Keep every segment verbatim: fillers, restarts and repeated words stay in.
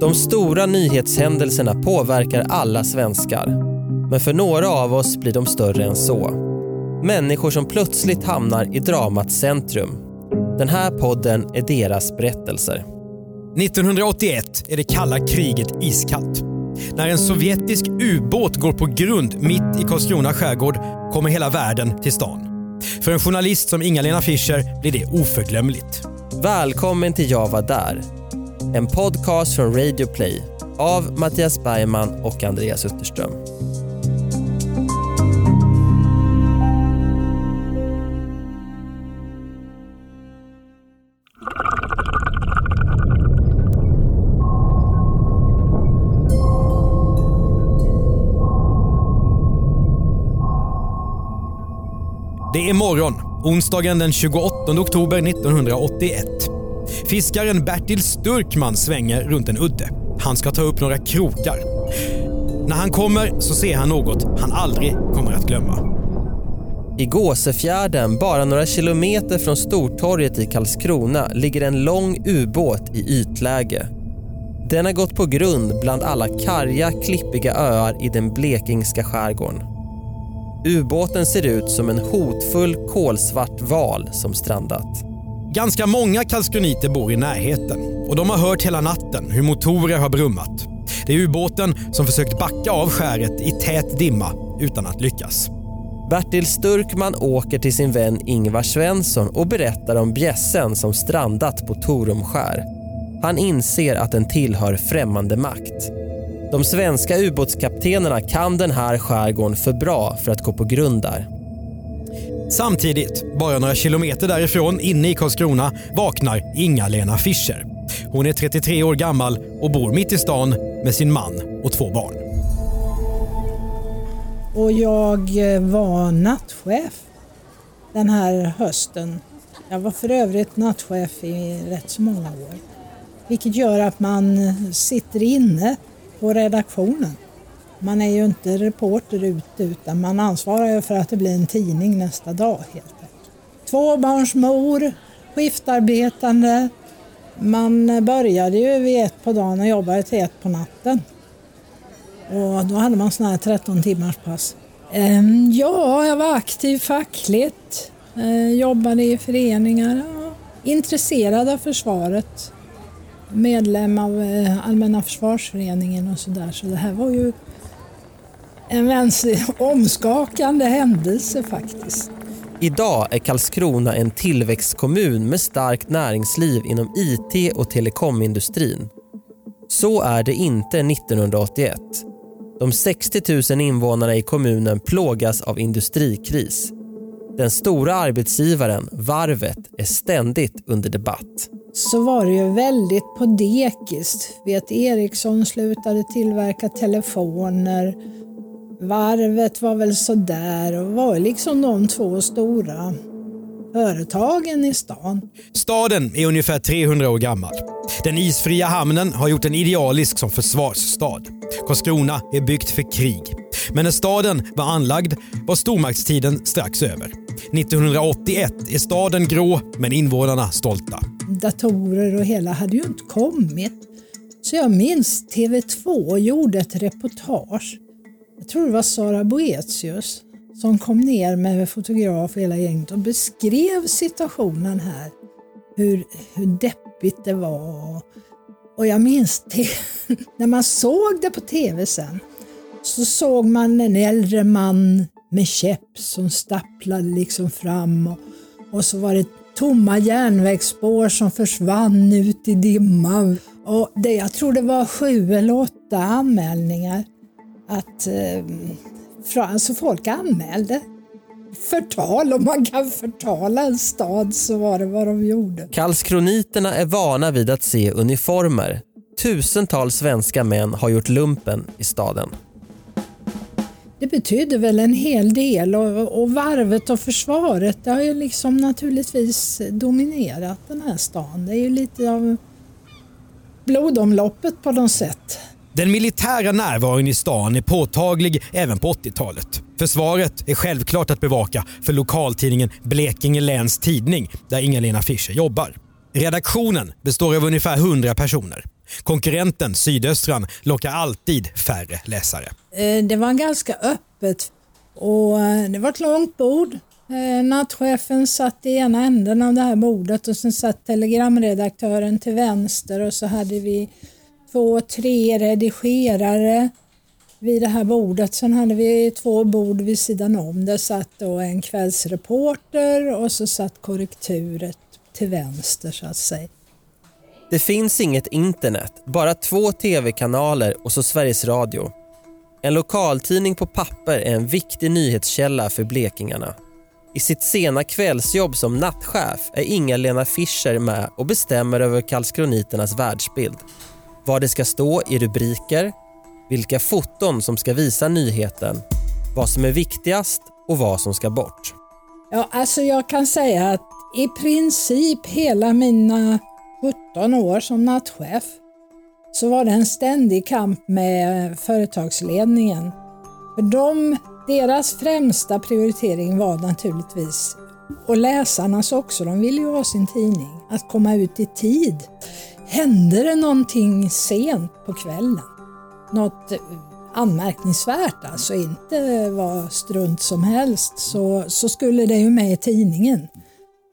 De stora nyhetshändelserna påverkar alla svenskar. Men för några av oss blir de större än så. Människor som plötsligt hamnar i dramats centrum. Den här podden är deras berättelser. nittonhundraåttioett är det kalla kriget iskallt. När en sovjetisk ubåt går på grund mitt i Karlskrona skärgård kommer hela världen till stan. För en journalist som Inga-Lena Fischer blir det oförglömligt. Välkommen till Jag var där. En podcast från Radio Play av Mattias Bergman och Andreas Utterström. Det är morgon, onsdagen den tjugoåttonde oktober nittonhundraåttioett. Fiskaren Bertil Sturkman svänger runt en udde. Han ska ta upp några krokar. När han kommer så ser han något han aldrig kommer att glömma. I Gåsefjärden, bara några kilometer från Stortorget i Karlskrona, ligger en lång ubåt i ytläge. Den har gått på grund bland alla karga, klippiga öar i den blekingska skärgården. Ubåten ser ut som en hotfull kolsvart val som strandat. Ganska många karlskroniter bor i närheten och de har hört hela natten hur motorer har brummat. Det är ubåten som försökt backa av skäret i tät dimma utan att lyckas. Bertil Sturkman åker till sin vän Ingvar Svensson och berättar om bjässen som strandat på Torumskär. Han inser att den tillhör främmande makt. De svenska ubåtskaptenerna kan den här skärgården för bra för att gå på grund där. Samtidigt, bara några kilometer därifrån inne i Karlskrona, vaknar Inga-Lena Fischer. Hon är trettiotre år gammal och bor mitt i stan med sin man och två barn. Och jag var nattchef den här hösten. Jag var för övrigt nattchef i rätt så många år. Vilket gör att man sitter inne på redaktionen. Man är ju inte reporter ute utan man ansvarar ju för att det blir en tidning nästa dag helt enkelt. Tvåbarnsmor, skiftarbetande. Man började ju vid ett på dagen och jobbade till ett på natten. Och då hade man sådana här tretton timmars pass. Ja, jag var aktiv fackligt. Jobbade i föreningar. Intresserad av försvaret. Medlem av Allmänna försvarsföreningen och sådär. Så det här var ju en vänster, omskakande händelse faktiskt. Idag är Karlskrona en tillväxtkommun med starkt näringsliv inom I T och telekomindustrin. Så är det inte nittonhundraåttioett. De sextio tusen invånarna i kommunen plågas av industrikris. Den stora arbetsgivaren, Varvet, är ständigt under debatt. Så var det ju väldigt podekiskt. Vet, Ericsson slutade tillverka telefoner. Varvet var väl sådär och var liksom de två stora företagen i stan. Staden är ungefär trehundra år gammal. Den isfria hamnen har gjort den idealisk som försvarsstad. Karlskrona är byggt för krig. Men när staden var anlagd var stormaktstiden strax över. nittonhundraåttioett är staden grå men invånarna stolta. Datorer och hela hade ju inte kommit. Så jag minns T V två gjorde ett reportage. Jag tror det var Sara Boetius som kom ner med fotograf och hela gänget och beskrev situationen här. Hur, hur deppigt det var. Och jag minns det. När man såg det på T V sen så såg man en äldre man med käpp som stapplade liksom fram. Och, och så var det tomma järnvägsspår som försvann ut i dimman. Och det, jag tror det var sju eller åtta anmälningar. Att eh, så alltså folk anmälde förtal. Om man kan förtala en stad så var det vad de gjorde. Karlskroniterna är vana vid att se uniformer. Tusentals svenska män har gjort lumpen i staden. Det betyder väl en hel del, och, och varvet och försvaret, det har ju liksom naturligtvis dominerat den här stan. Det är ju lite av blodomloppet på något sätt. Den militära närvaron i stan är påtaglig även på åttiotalet. Försvaret är självklart att bevaka för lokaltidningen Blekinge läns tidning, där Inga-Lena Fischer jobbar. Redaktionen består av ungefär hundra personer. Konkurrenten Sydöstran lockar alltid färre läsare. Det var ganska öppet och det var ett långt bord. Nattchefen satt i ena änden av det här bordet och sen satt telegramredaktören till vänster, och så hade vi två, tre redigerare vid det här bordet. Sen hade vi två bord vid sidan om. Där satt då en kvällsreporter och så satt korrekturet till vänster, så att säga. Det finns inget internet, bara två tv-kanaler och så Sveriges Radio. En lokaltidning på papper är en viktig nyhetskälla för blekingarna. I sitt sena kvällsjobb som nattchef är Inga-Lena Fischer med och bestämmer över Karlskroniternas världsbild. Vad det ska stå i rubriker, vilka foton som ska visa nyheten, vad som är viktigast och vad som ska bort. Ja, alltså jag kan säga att i princip hela mina sjutton år som nattchef så var det en ständig kamp med företagsledningen. För de, deras främsta prioritering var naturligtvis, och läsarnas också, de ville ju ha sin tidning, att komma ut i tid. Hände det någonting sent på kvällen? Något anmärkningsvärt, alltså inte var strunt som helst, så, så skulle det ju med i tidningen.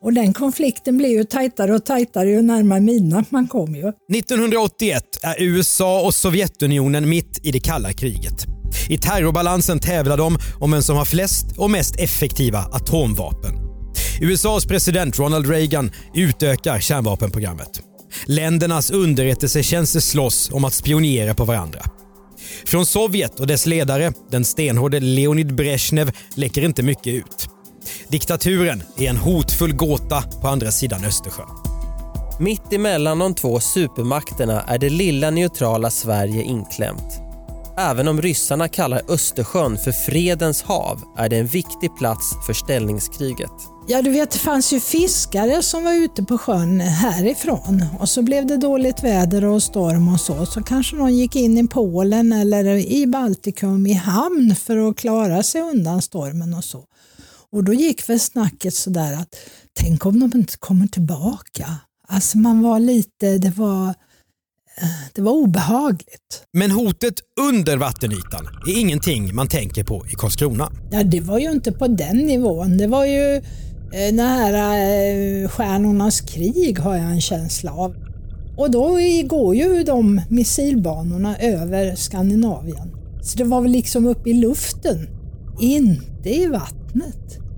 Och den konflikten blev ju tajtare och tajtare ju närmare midnatt man kom ju. nittonhundraåttioett är U S A och Sovjetunionen mitt i det kalla kriget. I terrorbalansen tävlar de om vem som har flest och mest effektiva atomvapen. U S A:s president Ronald Reagan utökar kärnvapenprogrammet. Ländernas underrättelsetjänster slåss om att spionera på varandra. Från Sovjet och dess ledare, den stenhårde Leonid Brezhnev, läcker inte mycket ut. Diktaturen är en hotfull gåta på andra sidan Östersjön. Mitt emellan de två supermakterna är det lilla neutrala Sverige inklämt. Även om ryssarna kallar Östersjön för fredens hav är det en viktig plats för ställningskriget. Ja, du vet, det fanns ju fiskare som var ute på sjön härifrån, och så blev det dåligt väder och storm och så. Så kanske någon gick in i Polen eller i Baltikum i hamn för att klara sig undan stormen och så. Och då gick väl snacket sådär att tänk om de inte kommer tillbaka. Alltså man var lite, det var, det var obehagligt. Men hotet under vattenytan är ingenting man tänker på i Karlskrona. Ja, det var ju inte på den nivån. Det var ju den här stjärnornas krig, har jag en känsla av. Och då går ju de missilbanorna över Skandinavien. Så det var väl liksom upp i luften, inte i vattnet.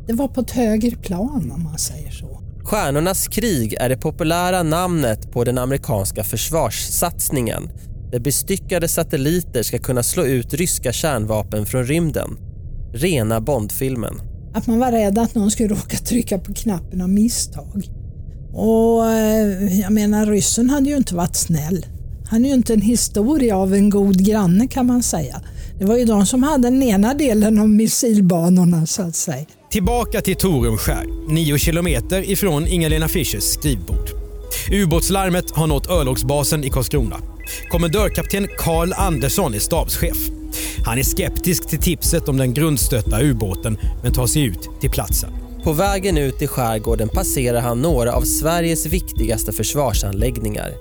Det var på ett högre plan, om man säger så. Stjärnornas krig är det populära namnet på den amerikanska försvarssatsningen, där bestyckade satelliter ska kunna slå ut ryska kärnvapen från rymden. Rena Bondfilmen. Att man var rädd att någon skulle råka trycka på knappen av misstag. Och jag menar, ryssen hade ju inte varit snäll. Han är ju inte en historia av en god granne, kan man säga. Det var ju de som hade den ena delen av missilbanorna, så att säga. Tillbaka till Torumskär, nio kilometer ifrån Inga-Lena Fischers skrivbord. Ubåtslarmet har nått örlogsbasen i Karlskrona. Kommendörkapten Carl Andersson är stabschef. Han är skeptisk till tipset om den grundstötta ubåten, men tar sig ut till platsen. På vägen ut i skärgården passerar han några av Sveriges viktigaste försvarsanläggningar.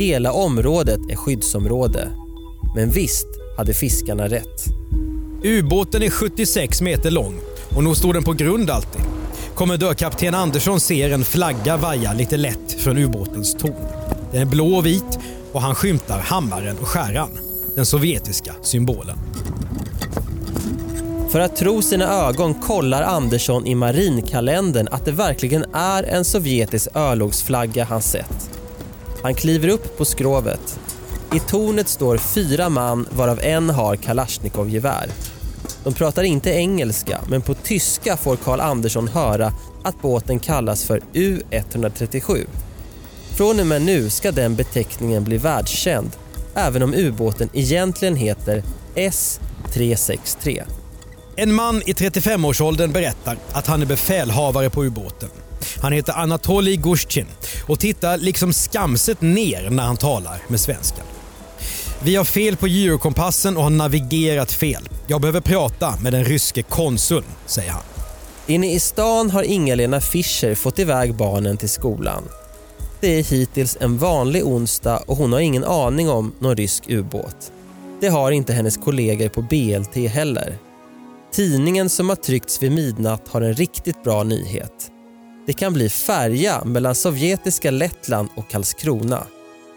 Hela området är skyddsområde. Men visst hade fiskarna rätt. Ubåten är sjuttiosex meter lång och nog står den på grund alltid. Kommendörkapten Andersson ser en flagga vaja lite lätt från ubåtens torn. Den är blå och vit och han skymtar hammaren och skäran, den sovjetiska symbolen. För att tro sina ögon kollar Andersson i marinkalendern att det verkligen är en sovjetisk örlogsflagga han sett. Han kliver upp på skrovet. I tornet står fyra man, varav en har Kalashnikov-gevär. De pratar inte engelska, men på tyska får Carl Andersson höra att båten kallas för U ett tre sju. Från och med nu ska den beteckningen bli världskänd, även om ubåten egentligen heter S tre sextiotre. En man i trettiofem-årsåldern berättar att han är befälhavare på ubåten. Han heter Anatolij Gusjtjin och tittar liksom skamset ner när han talar med svenskan. Vi har fel på gyrokompassen och har navigerat fel. Jag behöver prata med den ryske konsuln, säger han. Inne i stan har Inga-Lena Fischer fått iväg barnen till skolan. Det är hittills en vanlig onsdag och hon har ingen aning om någon rysk ubåt. Det har inte hennes kollegor på B L T heller. Tidningen som har tryckts vid midnatt har en riktigt bra nyhet. Det kan bli färja mellan sovjetiska Lettland och Karlskrona.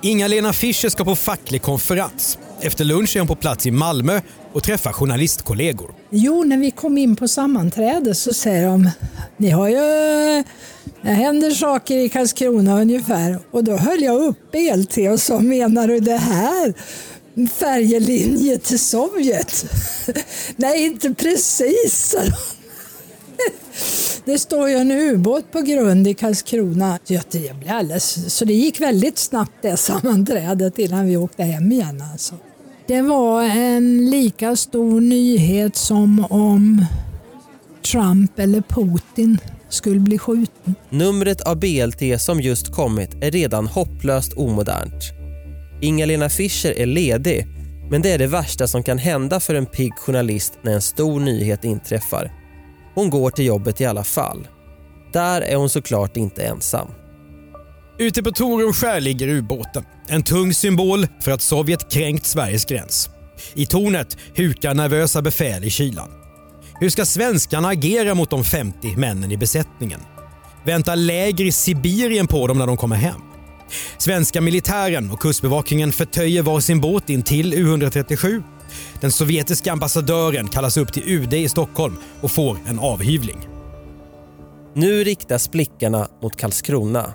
Inga-Lena Fischer ska på facklig konferens. Efter lunch är hon på plats i Malmö och träffar journalistkollegor. Jo, när vi kom in på sammanträde så säger de, ni har ju, det händer saker i Karlskrona ungefär. Och då höll jag upp B L T och sa, menar du det här? Färjelinje till Sovjet? Nej, inte precis. Det står ju en ubåt på grund i Karlskrona. Så det gick väldigt snabbt det sammanträdet innan vi åkte hem igen. Alltså. Det var en lika stor nyhet som om Trump eller Putin skulle bli skjuten. Numret av B L T som just kommit är redan hopplöst omodernt. Inga-Lena Fischer är ledig, men det är det värsta som kan hända för en pigg journalist när en stor nyhet inträffar. Hon går till jobbet i alla fall. Där är hon såklart inte ensam. Ute på Torumskär ligger ubåten. En tung symbol för att Sovjet kränkt Sveriges gräns. I tornet hukar nervösa befäl i kylan. Hur ska svenskarna agera mot de femtio männen i besättningen? Väntar läger i Sibirien på dem när de kommer hem? Svenska militären och kustbevakningen förtöjer var sin båt in till U ett tre sju. Den sovjetiska ambassadören kallas upp till U D i Stockholm och får en avhyvling. Nu riktas blickarna mot Karlskrona.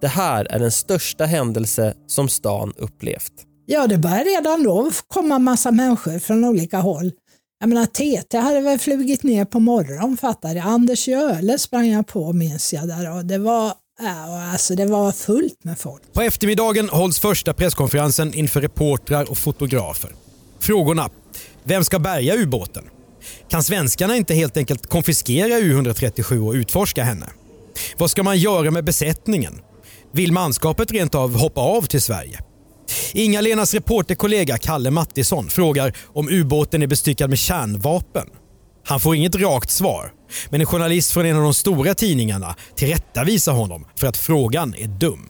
Det här är den största händelse som stan upplevt. Ja, det började redan då komma massa människor från olika håll. Jag menar, T T hade väl flugit ner på morgonen, fattar jag. Anders Öhle sprang jag på, minns jag där. Och det var... Ja, alltså det var fullt med folk. På eftermiddagen hålls första presskonferensen inför reportrar och fotografer. Frågorna. Vem ska bärga ubåten? Kan svenskarna inte helt enkelt konfiskera U ett tre sju och utforska henne? Vad ska man göra med besättningen? Vill manskapet rent av hoppa av till Sverige? Inga-Lenas reporterkollega Kalle Mattisson frågar om ubåten är bestyckad med kärnvapen. Han får inget rakt svar, men en journalist från en av de stora tidningarna tillrättavisar honom för att frågan är dum.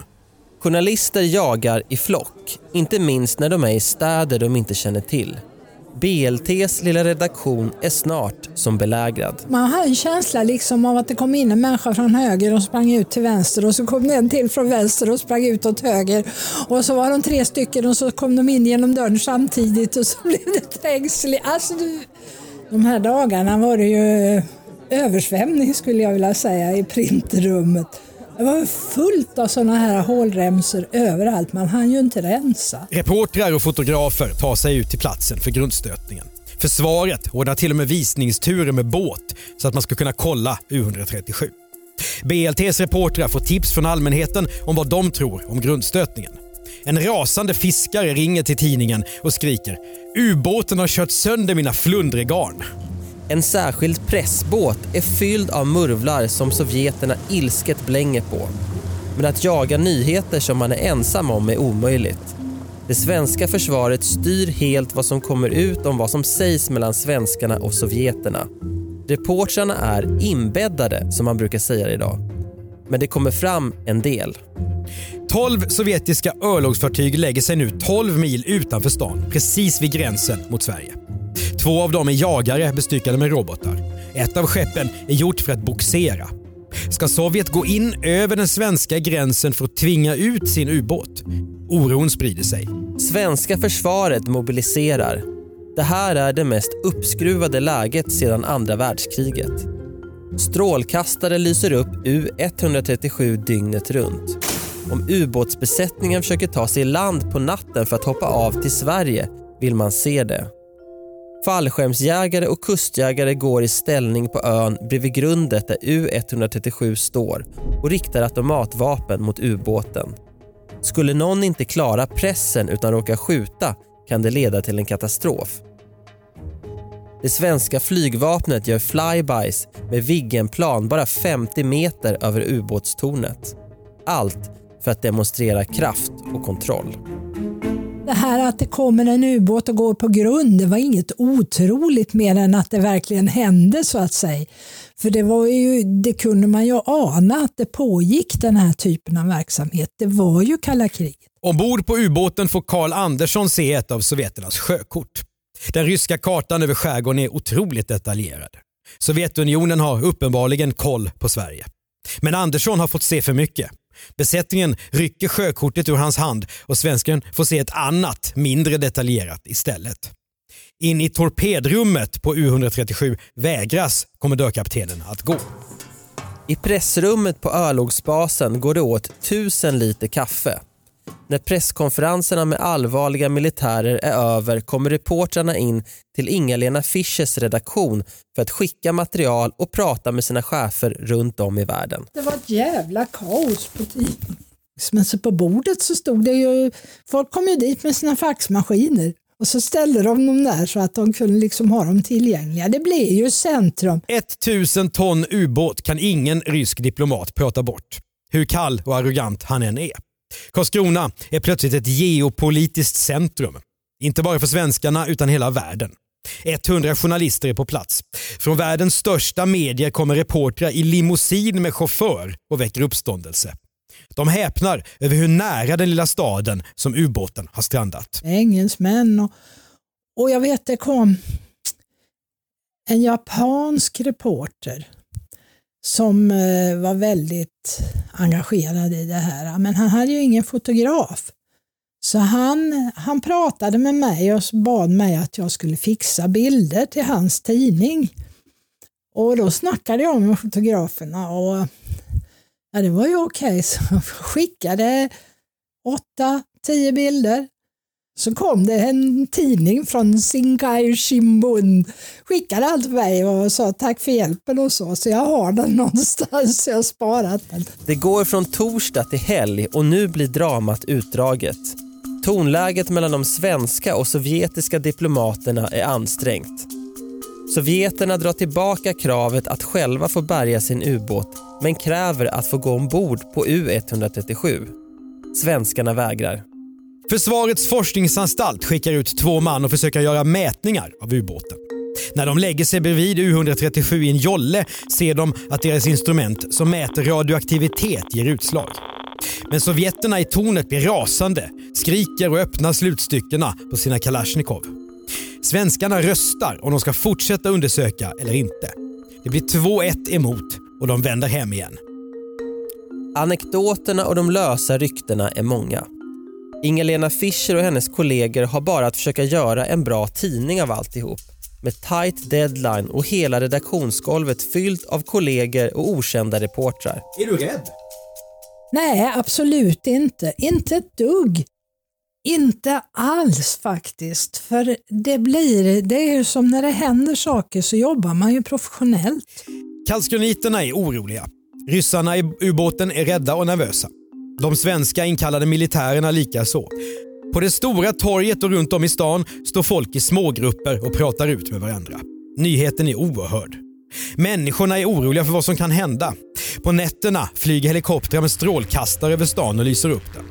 Journalister jagar i flock, inte minst när de är i städer de inte känner till. B L T:s lilla redaktion är snart som belägrad. Man har en känsla liksom av att det kom in en människa från höger och sprang ut till vänster. Och så kom det en till från vänster och sprang ut åt höger. Och så var de tre stycken och så kom de in genom dörren samtidigt och så blev det trängsel. Alltså du... De här dagarna var det ju översvämning skulle jag vilja säga i printrummet. Det var fullt av såna här hålremsor överallt. Man hann ju inte rensa. Reportrar och fotografer tar sig ut till platsen för grundstötningen. Försvaret ordnar till och med visningsturer med båt så att man ska kunna kolla U ett tre sju. B L T:s reportrar får tips från allmänheten om vad de tror om grundstötningen. En rasande fiskare ringer till tidningen och skriker: ubåten har kört sönder mina flundregarn. En särskild pressbåt är fylld av murvlar som sovjeterna ilsket blänger på. Men att jaga nyheter som man är ensam om är omöjligt. Det svenska försvaret styr helt vad som kommer ut om vad som sägs mellan svenskarna och sovjeterna. Reportrarna är inbäddade, som man brukar säga idag. Men det kommer fram en del. tolv sovjetiska örlogsfartyg lägger sig nu tolv mil utanför stan, precis vid gränsen mot Sverige. Två av dem är jagare bestyckade med robotar. Ett av skeppen är gjort för att boxera. Ska Sovjet gå in över den svenska gränsen för att tvinga ut sin ubåt? Oron sprider sig. Svenska försvaret mobiliserar. Det här är det mest uppskruvade läget sedan andra världskriget. Strålkastare lyser upp U ett tre sju dygnet runt. Om ubåtsbesättningen försöker ta sig i land på natten för att hoppa av till Sverige vill man se det. Fallskärmsjägare och kustjägare går i ställning på ön bredvid grundet där U ett tre sju står och riktar automatvapen mot ubåten. Skulle någon inte klara pressen utan råka skjuta kan det leda till en katastrof. Det svenska flygvapnet gör flybys med Viggenplan bara femtio meter över ubåtstornet. Allt för att demonstrera kraft och kontroll. Det här att det kommer en ubåt och går på grund, det var inget otroligt mer än att det verkligen hände så att säga. För det var ju, det kunde man ju ana att det pågick den här typen av verksamhet. Det var ju kalla krig. Ombord på ubåten får Carl Andersson se ett av sovjeternas sjökort. Den ryska kartan över skärgården är otroligt detaljerad. Sovjetunionen har uppenbarligen koll på Sverige. Men Andersson har fått se för mycket. Besättningen rycker sjökortet ur hans hand och svensken får se ett annat, mindre detaljerat istället. In i torpedrummet på U ett tre sju vägras kommendörkaptenen att gå. I pressrummet på Örlogsbasen går det åt tusen liter kaffe. När presskonferenserna med allvarliga militärer är över kommer reportrarna in till Inga-Lena Fischers redaktion för att skicka material och prata med sina chefer runt om i världen. Det var ett jävla kaos på tidningen. Men så på bordet så stod det ju, folk kom ju dit med sina faxmaskiner och så ställde de dem där så att de kunde liksom ha dem tillgängliga. Det blev ju centrum. tusen ton ubåt kan ingen rysk diplomat prata bort, hur kall och arrogant han än är. Karlskrona är plötsligt ett geopolitiskt centrum. Inte bara för svenskarna utan hela världen. hundra journalister är på plats. Från världens största medier kommer reportrar i limousin med chaufför och väcker uppståndelse. De häpnar över hur nära den lilla staden som ubåten har strandat. Engelsmän och, och jag vet det kom en japansk reporter som var väldigt engagerad i det här. Men han hade ju ingen fotograf. Så han, han pratade med mig och bad mig att jag skulle fixa bilder till hans tidning. Och då snackade jag med fotograferna. Och ja, det var ju okej. Så jag skickade åtta, tio bilder. Så kom det en tidning från Sinkai Shimbun. Skickade allt för mig och sa tack för hjälpen och så. Så jag har den någonstans, jag har sparat den. Det går från torsdag till helg och nu blir dramat utdraget. Tonläget mellan de svenska och sovjetiska diplomaterna är ansträngt. Sovjeterna drar tillbaka kravet att själva få bärga sin ubåt men kräver att få gå ombord på U ett tre sju. Svenskarna vägrar. Försvarets forskningsanstalt skickar ut två man och försöker göra mätningar av ubåten. När de lägger sig bredvid U ett tre sju i en jolle ser de att deras instrument som mäter radioaktivitet ger utslag. Men sovjeterna i tornet blir rasande, skriker och öppnar slutstyckena på sina Kalashnikov. Svenskarna röstar om de ska fortsätta undersöka eller inte. Det blir två ett emot och de vänder hem igen. Anekdoterna och de lösa ryktena är många. Inga-Lena Fischer och hennes kollegor har bara att försöka göra en bra tidning av alltihop. Med tight deadline och hela redaktionsgolvet fyllt av kollegor och okända reportrar. Är du rädd? Nej, absolut inte. Inte ett dugg. Inte alls faktiskt. För det blir, det är ju som när det händer saker så jobbar man ju professionellt. Karlskroniterna är oroliga. Ryssarna i ubåten är rädda och nervösa. De svenska inkallade militärerna lika så. På det stora torget och runt om i stan står folk i smågrupper och pratar ut med varandra. Nyheten är oerhörd. Människorna är oroliga för vad som kan hända. På nätterna flyger helikoptrar med strålkastare över stan och lyser upp den.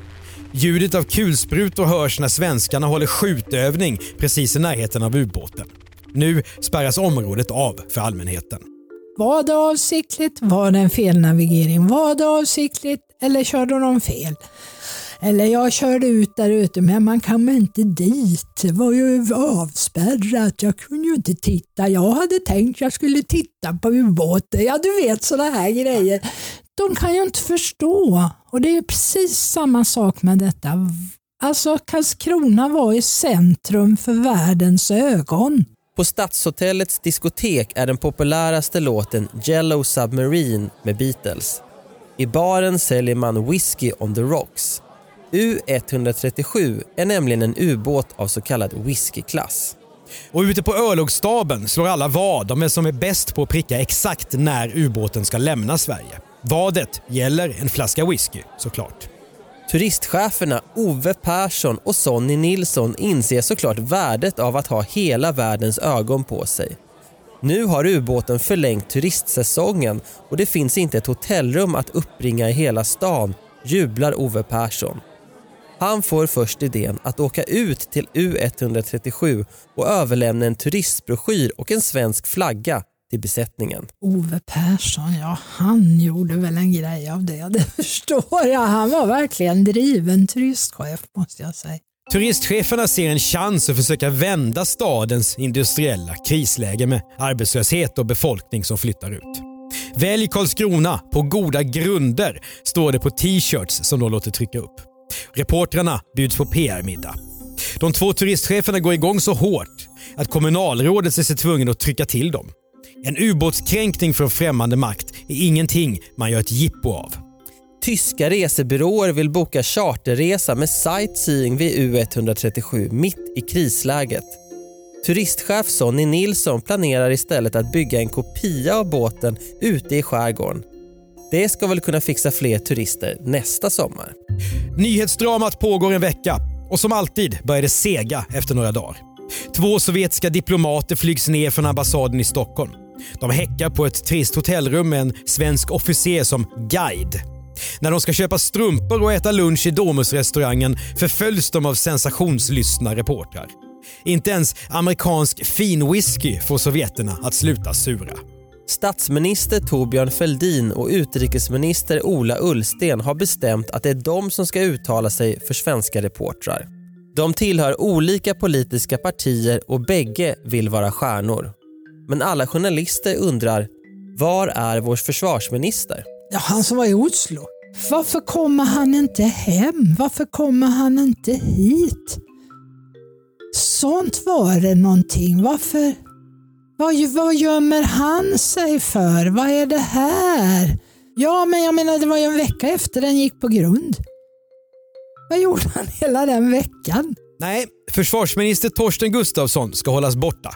Ljudet av kulsprutor hörs när svenskarna håller skjutövning precis i närheten av ubåten. Nu spärras området av för allmänheten. Var det avsiktligt? Var det en felnavigering? Var det avsiktligt? Eller körde de fel? Eller jag körde ut där ute, men man kan inte dit. Det var ju avspärrat. Jag kunde ju inte titta. Jag hade tänkt jag skulle titta på ubåten. Ja, du vet, sådana här grejer. De kan jag inte förstå. Och det är precis samma sak med detta. Alltså, Karlskrona var i centrum för världens ögon. På Stadshotellets diskotek är den populäraste låten Yellow Submarine med Beatles. I baren säljer man whisky on the rocks. U ett tre sju är nämligen en ubåt av så kallad whiskyklass. Och ute på örlogsstaben slår alla vad om vem som är bäst på att pricka exakt när ubåten ska lämna Sverige. Vadet gäller en flaska whisky, såklart. Turistcheferna Ove Persson och Sonny Nilsson inser såklart värdet av att ha hela världens ögon på sig. Nu har ubåten förlängt turistsäsongen och det finns inte ett hotellrum att uppringa i hela stan, jublar Ove Persson. Han får först idén att åka ut till U ett tre sju och överlämna en turistbroschyr och en svensk flagga till besättningen. Ove Persson, ja, han gjorde väl en grej av det, det förstår jag. Han var verkligen driven turistchef, måste jag säga. Turistcheferna ser en chans att försöka vända stadens industriella krisläge med arbetslöshet och befolkning som flyttar ut. Välj Karlskrona på goda grunder, står det på t-shirts som de låter trycka upp. Reportrarna bjuds på P R-middag. De två turistcheferna går igång så hårt att kommunalrådet ser sig tvungen att trycka till dem. En ubåtskränkning från främmande makt är ingenting man gör ett jippo av. Tyska resebyråer vill boka charterresa med sightseeing vid U ett tre sju mitt i krisläget. Turistchef Sonny Nilsson planerar istället att bygga en kopia av båten ute i skärgården. Det ska väl kunna fixa fler turister nästa sommar. Nyhetsdramat pågår en vecka och som alltid börjar det sega efter några dagar. Två sovjetiska diplomater flygs ner från ambassaden i Stockholm. De häckar på ett trist hotellrum med en svensk officer som guide. När de ska köpa strumpor och äta lunch i Domusrestaurangen förföljs de av sensationslystna reportrar. Inte ens amerikansk fin whisky får sovjeterna att sluta sura. Statsminister Torbjörn Fälldin och utrikesminister Ola Ullsten har bestämt att det är de som ska uttala sig för svenska reportrar. De tillhör olika politiska partier och bägge vill vara stjärnor. Men alla journalister undrar, var är vår försvarsminister? Ja, han som var i Oslo. Varför kommer han inte hem? Varför kommer han inte hit? Sånt var det någonting. Varför? Vad, vad gömmer han sig för? Vad är det här? Ja, men jag menar, det var ju en vecka efter den gick på grund. Vad gjorde han hela den veckan? Nej, försvarsminister Torsten Gustafsson ska hållas borta.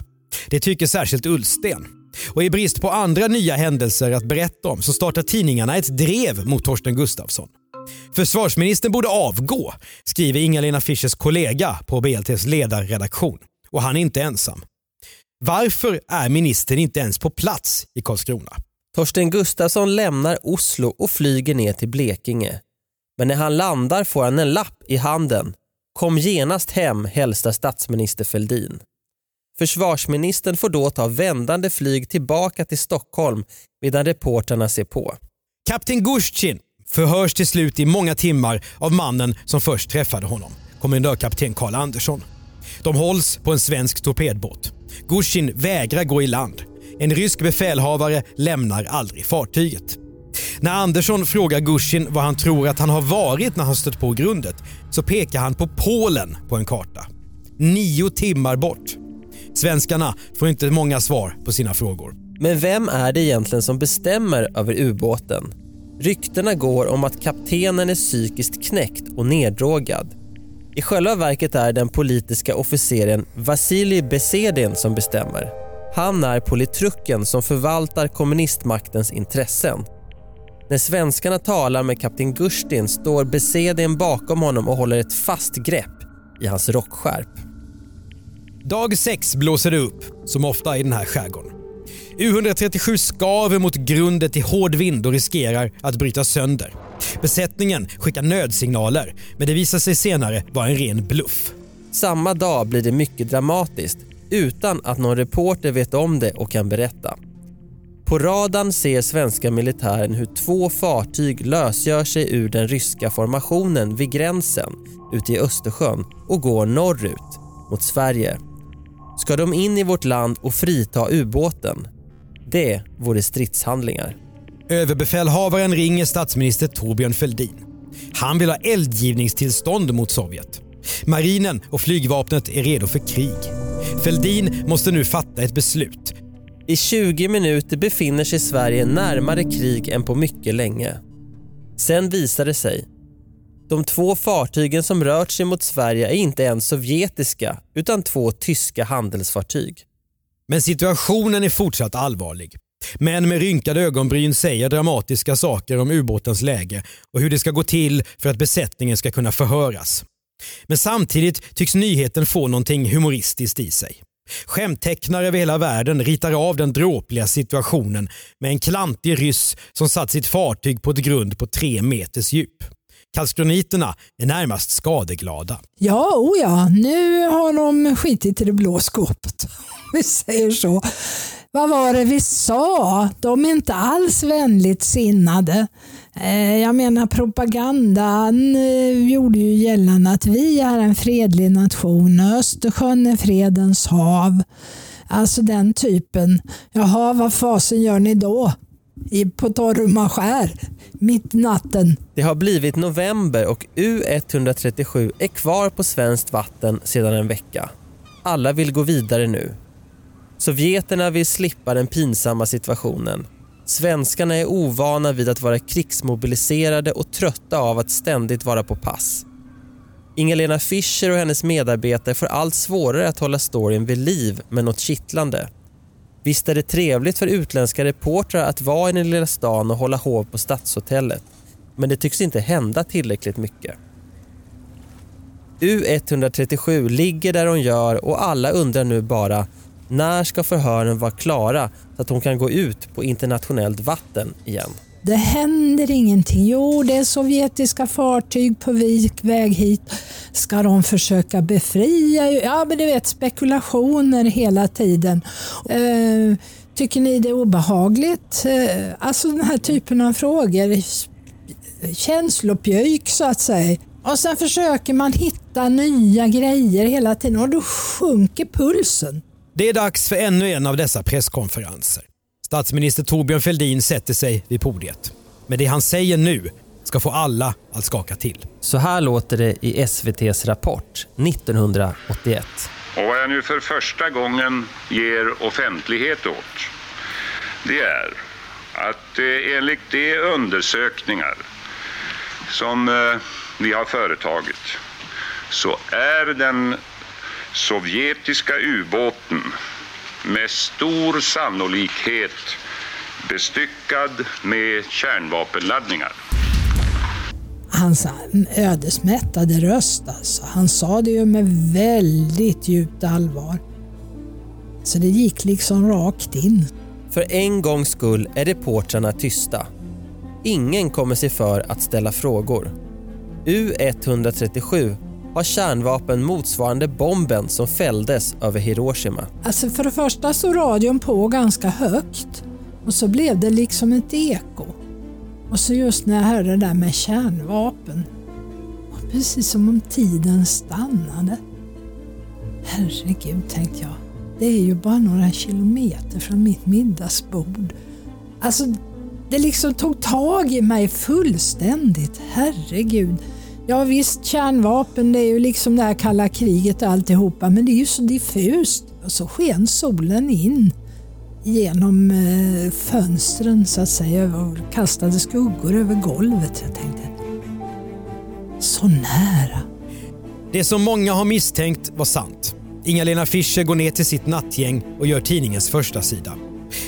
Det tycker särskilt Ullsten. Och i brist på andra nya händelser att berätta om så startar tidningarna ett drev mot Torsten Gustafsson. Försvarsministern borde avgå, skriver Inga-Lena Fischers kollega på B L T:s ledarredaktion. Och han är inte ensam. Varför är ministern inte ens på plats i Karlskrona? Torsten Gustafsson lämnar Oslo och flyger ner till Blekinge. Men när han landar får han en lapp i handen. Kom genast hem, hälsar statsminister Fälldin. Försvarsministern får då ta vändande flyg tillbaka till Stockholm medan reporterna ser på. Kapten Gusjtjin förhörs till slut i många timmar av mannen som först träffade honom, kommendörkapten Carl Andersson. De hålls på en svensk torpedbåt. Gusjtjin vägrar gå i land. En rysk befälhavare lämnar aldrig fartyget. När Andersson frågar Gusjtjin vad han tror att han har varit när han stött på grundet så pekar han på Polen på en karta. Nio timmar bort. Svenskarna får inte många svar på sina frågor. Men vem är det egentligen som bestämmer över ubåten? Ryktena går om att kaptenen är psykiskt knäckt och neddrogad. I själva verket är den politiska officeren Vasilij Besedin som bestämmer. Han är politruken som förvaltar kommunistmaktens intressen. När svenskarna talar med kapten Gusjtjin står Besedin bakom honom och håller ett fast grepp i hans rockskärp. Dag sex blåser det upp, som ofta i den här skärgården. U ett tre sju skaver mot grundet i hård vind och riskerar att bryta sönder. Besättningen skickar nödsignaler, men det visar sig senare vara en ren bluff. Samma dag blir det mycket dramatiskt utan att någon reporter vet om det och kan berätta. På radarn ser svenska militären hur två fartyg lösgör sig ur den ryska formationen vid gränsen ute i Östersjön och går norrut mot Sverige. Ska de in i vårt land och frita ubåten? Det vore stridshandlingar. Överbefälhavaren ringer statsminister Torbjörn Fälldin. Han vill ha eldgivningstillstånd mot Sovjet. Marinen och flygvapnet är redo för krig. Fälldin måste nu fatta ett beslut. I tjugo minuter befinner sig Sverige närmare krig än på mycket länge. Sen visar det sig. De två fartygen som rört sig mot Sverige är inte ens sovjetiska utan två tyska handelsfartyg. Men situationen är fortsatt allvarlig. Män med rynkade ögonbryn säger dramatiska saker om ubåtens läge och hur det ska gå till för att besättningen ska kunna förhöras. Men samtidigt tycks nyheten få någonting humoristiskt i sig. Skämttecknare över hela världen ritar av den dråpliga situationen med en klantig ryss som satt sitt fartyg på ett grund på tre meters djup. Karlskroniterna är närmast skadeglada. Ja, oh ja, nu har de skitit i det blå skåpet. Vi säger så. Vad var det vi sa? De är inte alls vänligt sinnade. Jag menar, propagandan gjorde ju gällande att vi är en fredlig nation. Östersjön är fredens hav. Alltså den typen. Jaha, vad fasen gör ni då? I på Torumskär, mitt natten. Det har blivit november och U ett tre sju är kvar på svenskt vatten sedan en vecka. Alla vill gå vidare nu. Sovjeterna vill slippa den pinsamma situationen. Svenskarna är ovana vid att vara krigsmobiliserade och trötta av att ständigt vara på pass. Inga-Lena Fischer och hennes medarbetare får allt svårare att hålla storyn vid liv med något kittlande. Visst är det trevligt för utländska reportrar att vara i den lilla stan och hålla hov på Stadshotellet. Men det tycks inte hända tillräckligt mycket. U ett tre sju ligger där hon gör och alla undrar nu bara, när ska förhören vara klara så att hon kan gå ut på internationellt vatten igen? Det händer ingenting. Jo, det är sovjetiska fartyg på väg hit. Ska de försöka befria? Ja, men du vet, spekulationer hela tiden. Eh, tycker ni det är obehagligt? Eh, alltså den här typen av frågor. Känslopjöjk så att säga. Och sen försöker man hitta nya grejer hela tiden och då sjunker pulsen. Det är dags för ännu en av dessa presskonferenser. Statsminister Torbjörn Fälldin sätter sig vid podiet. Men det han säger nu ska få alla att skaka till. Så här låter det i S V T:s rapport nittonhundraåttioett. Och vad jag nu för första gången ger offentlighet åt, det är att enligt de undersökningar som vi har företagit så är den sovjetiska ubåten med stor sannolikhet bestyckad med kärnvapenladdningar. Hans ödesmättade röst alltså. Han sa det ju med väldigt djupt allvar. Så det gick liksom rakt in. För en gångs skull är reportrarna tysta. Ingen kommer sig för att ställa frågor. U ett tre sju har kärnvapen motsvarande bomben som fälldes över Hiroshima. Alltså för det första så radion på ganska högt och så blev det liksom ett eko. Och så just när jag hörde det där med kärnvapen, och precis som om tiden stannade. Herregud, tänkte jag, det är ju bara några kilometer från mitt middagsbord. Alltså det liksom tog tag i mig fullständigt, herregud. Ja visst, kärnvapen, det är ju liksom det här kalla kriget och alltihopa, men det är ju så diffust. Och så sken solen in genom fönstren så att säga och kastade skuggor över golvet. Jag tänkte, så nära. Det som många har misstänkt var sant. Inga-Lena Fischer går ner till sitt nattgäng och gör tidningens första sida.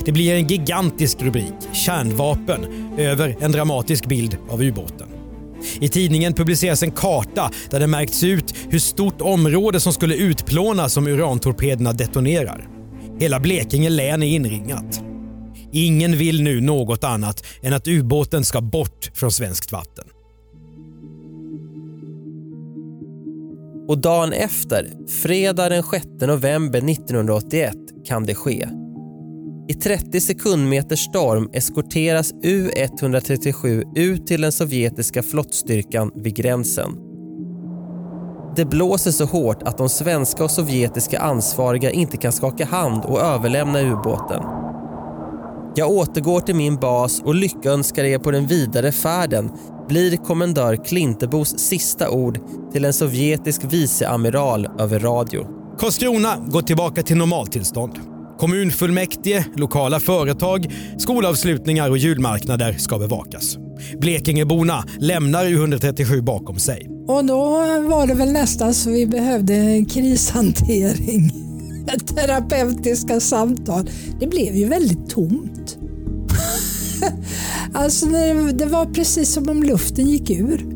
Det blir en gigantisk rubrik, kärnvapen, över en dramatisk bild av ubåten. I tidningen publiceras en karta där det märks ut hur stort område som skulle utplånas om urantorpederna detonerar. Hela Blekinge län är inringat. Ingen vill nu något annat än att ubåten ska bort från svenskt vatten. Och dagen efter, fredag den sjätte november nittonhundraåttioett, kan det ske. I trettio sekundmeters storm eskorteras U ett tre sju ut till den sovjetiska flottstyrkan vid gränsen. Det blåser så hårt att de svenska och sovjetiska ansvariga inte kan skaka hand och överlämna ubåten. Jag återgår till min bas och lyckönskar er på den vidare färden, blir kommendör Klintebos sista ord till en sovjetisk viceamiral över radio. Karlskrona går tillbaka till normaltillstånd. Kommunfullmäktige, lokala företag, skolavslutningar och julmarknader ska bevakas. Blekingeborna lämnar U ett tre sju bakom sig. Och då var det väl nästan så vi behövde krishantering. Terapeutiska samtal. Det blev ju väldigt tomt. Alltså det var precis som om luften gick ur.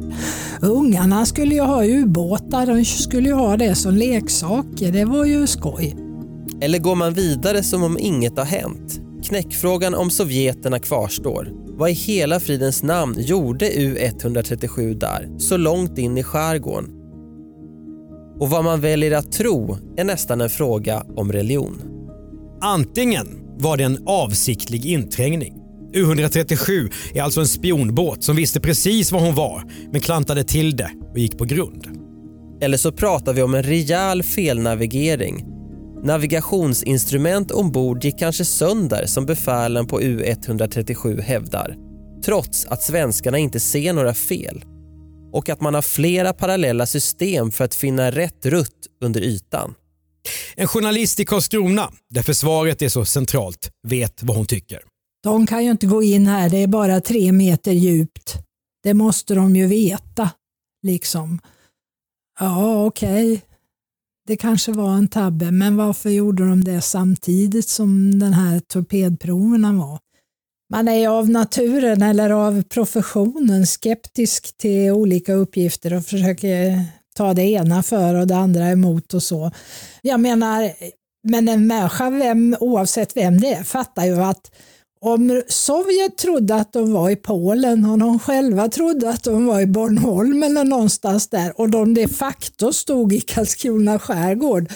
Ungarna skulle ju ha ubåtar, de skulle ju ha det som leksaker, det var ju skoj. Eller går man vidare som om inget har hänt? Knäckfrågan om sovjeterna kvarstår. Vad i hela fridens namn gjorde U ett tre sju där, så långt in i skärgården? Och vad man väljer att tro är nästan en fråga om religion. Antingen var det en avsiktlig inträngning. U ett tre sju är alltså en spionbåt som visste precis var hon var, men klantade till det och gick på grund. Eller så pratar vi om en rejäl felnavigering. Navigationsinstrument ombord gick kanske sönder, som befälen på U ett tre sju hävdar, trots att svenskarna inte ser några fel. Och att man har flera parallella system för att finna rätt rutt under ytan. En journalist i Karlskrona, där försvaret är så centralt, vet vad hon tycker. De kan ju inte gå in här, det är bara tre meter djupt. Det måste de ju veta, liksom. Ja, okej. Okay. Det kanske var en tabbe, men varför gjorde de det samtidigt som den här torpedproverna var? Man är av naturen eller av professionen skeptisk till olika uppgifter och försöker ta det ena för och det andra emot och så. Jag menar, men en människa, vem, oavsett vem det är, fattar ju att om Sovjet trodde att de var i Polen och de själva trodde att de var i Bornholm eller någonstans där och de de facto stod i Karlskrona skärgård,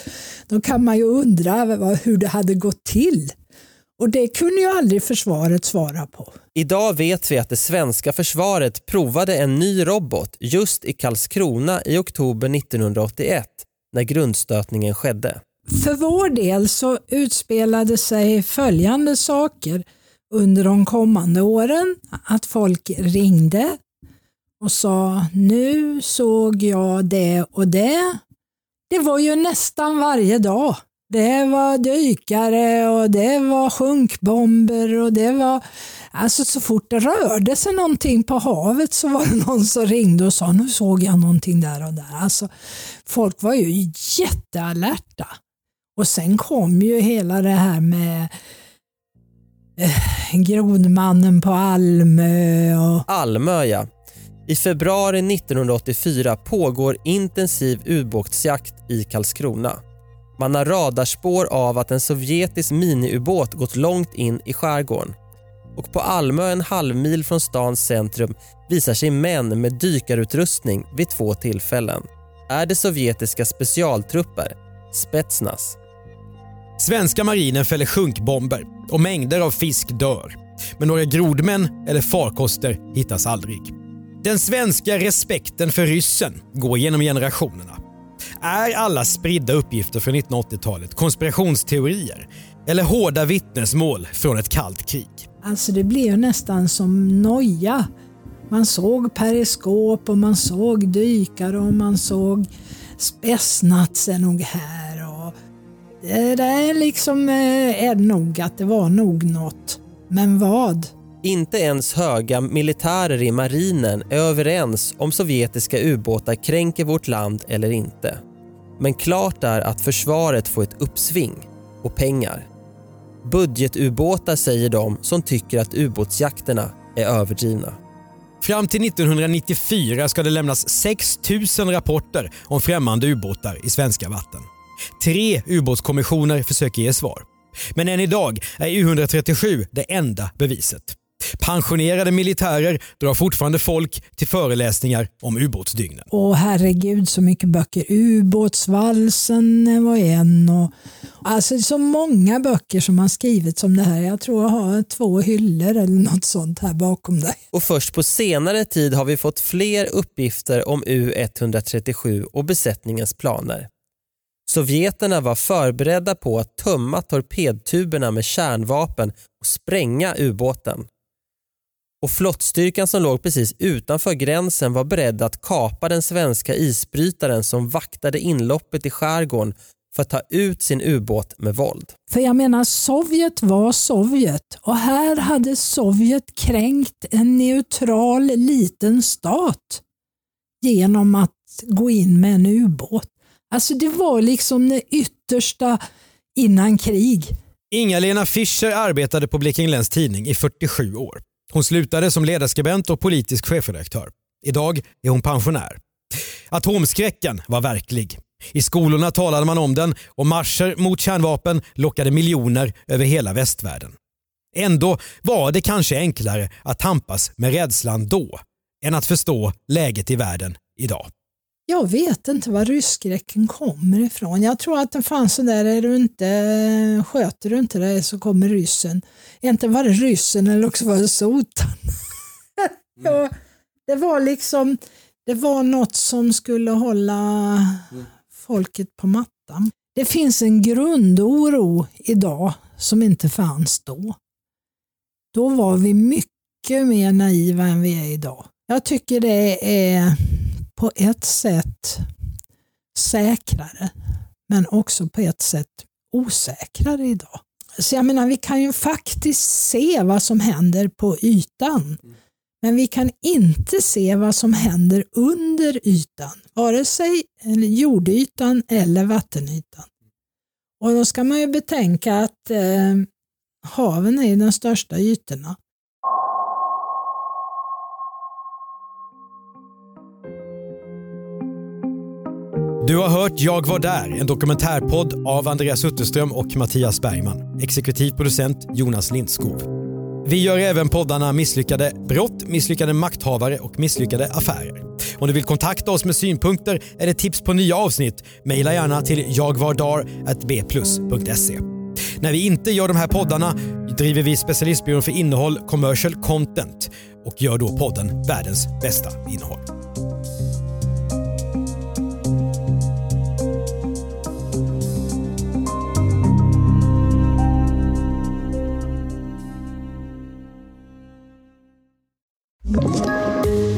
då kan man ju undra hur det hade gått till. Och det kunde ju aldrig försvaret svara på. Idag vet vi att det svenska försvaret provade en ny robot just i Karlskrona i oktober nittonhundraåttioett när grundstötningen skedde. För vår del så utspelade sig följande saker under de kommande åren. Att folk ringde och sa, nu såg jag det och det. Det var ju nästan varje dag. Det var dykare och det var sjunkbomber och det var... Alltså så fort det rörde sig någonting på havet så var det någon som ringde och sa, nu såg jag någonting där och där. Alltså folk var ju jättealerta. Och sen kom ju hela det här med... Eh, grodmannen på Almö och... Almö, ja. I februari nittonhundraåttiofyra pågår intensiv ubåtsjakt i Karlskrona. Man har radarspår av att en sovjetisk miniubåt gått långt in i skärgården. Och på Almö, en halv mil från stans centrum, visar sig män med dykarutrustning vid två tillfällen. Är det sovjetiska specialtrupper, Spetsnas. Svenska marinen fäller sjunkbomber och mängder av fisk dör. Men några grodmän eller farkoster hittas aldrig. Den svenska respekten för ryssen går genom generationerna. Är alla spridda uppgifter från nittonhundraåttiotalet konspirationsteorier eller hårda vittnesmål från ett kallt krig? Alltså det blev nästan som noja. Man såg periskop och man såg dykare och man såg Spetsnatsen nog här. Och det där liksom är nog att det var nog något. Men vad? Inte ens höga militärer i marinen är överens om sovjetiska ubåtar kränker vårt land eller inte. Men klart är att försvaret får ett uppsving och pengar. Budgetubåtar, säger de som tycker att ubåtsjakterna är överdrivna. Fram till nittonhundranittiofyra ska det lämnas sex tusen rapporter om främmande ubåtar i svenska vatten. Tre ubåtskommissioner försöker ge svar. Men än idag är U ett tre sju det enda beviset. Pensionerade militärer drar fortfarande folk till föreläsningar om ubåtsdygnen. Åh herregud, så mycket böcker. Ubåtsvalsen var en. Och, alltså så många böcker som har skrivits om det här. Jag tror jag har två hyllor eller något sånt här bakom dig. Och först på senare tid har vi fått fler uppgifter om U ett tre sju och besättningens planer. Sovjeterna var förberedda på att tömma torpedtuberna med kärnvapen och spränga ubåten. Och flottstyrkan som låg precis utanför gränsen var beredd att kapa den svenska isbrytaren som vaktade inloppet i skärgården för att ta ut sin ubåt med våld. För jag menar, Sovjet var Sovjet, och här hade Sovjet kränkt en neutral liten stat genom att gå in med en ubåt. Alltså det var liksom det yttersta innan krig. Inga-Lena Fischer arbetade på Blekinge läns tidning i fyrtiosju år. Hon slutade som ledarskribent och politisk chefredaktör. Idag är hon pensionär. Atomskräcken var verklig. I skolorna talade man om den, och marscher mot kärnvapen lockade miljoner över hela västvärlden. Ändå var det kanske enklare att tampas med rädslan då än att förstå läget i världen idag. Jag vet inte var rysskräcken kommer ifrån. Jag tror att den fanns så där, är du inte, sköter du inte det så kommer ryssen. Inte var det ryssen eller också var det sotan. Mm. Det var liksom, det var något som skulle hålla mm. folket på mattan. Det finns en grundoro idag som inte fanns då. Då var vi mycket mer naiva än vi är idag. Jag tycker det är på ett sätt säkrare, men också på ett sätt osäkrare idag. Så jag menar, vi kan ju faktiskt se vad som händer på ytan. Men vi kan inte se vad som händer under ytan. Vare sig jordytan eller vattenytan. Och då ska man ju betänka att eh, haven är den största ytorna. Du har hört Jag var där, en dokumentärpodd av Andreas Utterström och Mattias Bergman. Exekutiv producent Jonas Lindskov. Vi gör även poddarna Misslyckade brott, Misslyckade makthavare och Misslyckade affärer. Om du vill kontakta oss med synpunkter eller tips på nya avsnitt, mejla gärna till jagvardar snabel-a b plus punkt se. När vi inte gör de här poddarna driver vi specialistbyrån för innehåll, commercial content, och gör då podden Världens bästa innehåll.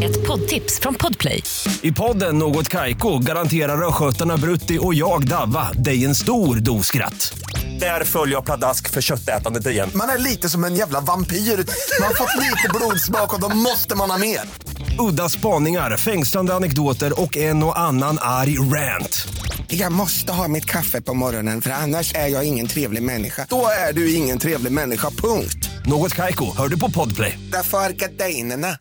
Ett poddtips från Podplay. I podden Något Kaiko garanterar röskötarna Brutti och jag Davva dig en stor doskratt. Där följer jag pladask för köttätandet igen. Man är lite som en jävla vampyr. Man har fått lite blodsmak och då måste man ha mer. Udda spaningar, fängslande anekdoter och en och annan arg rant. Jag måste ha mitt kaffe på morgonen, för annars är jag ingen trevlig människa. Då är du ingen trevlig människa, punkt. Något Kaiko, hör du på Podplay. Därför är gardinerna.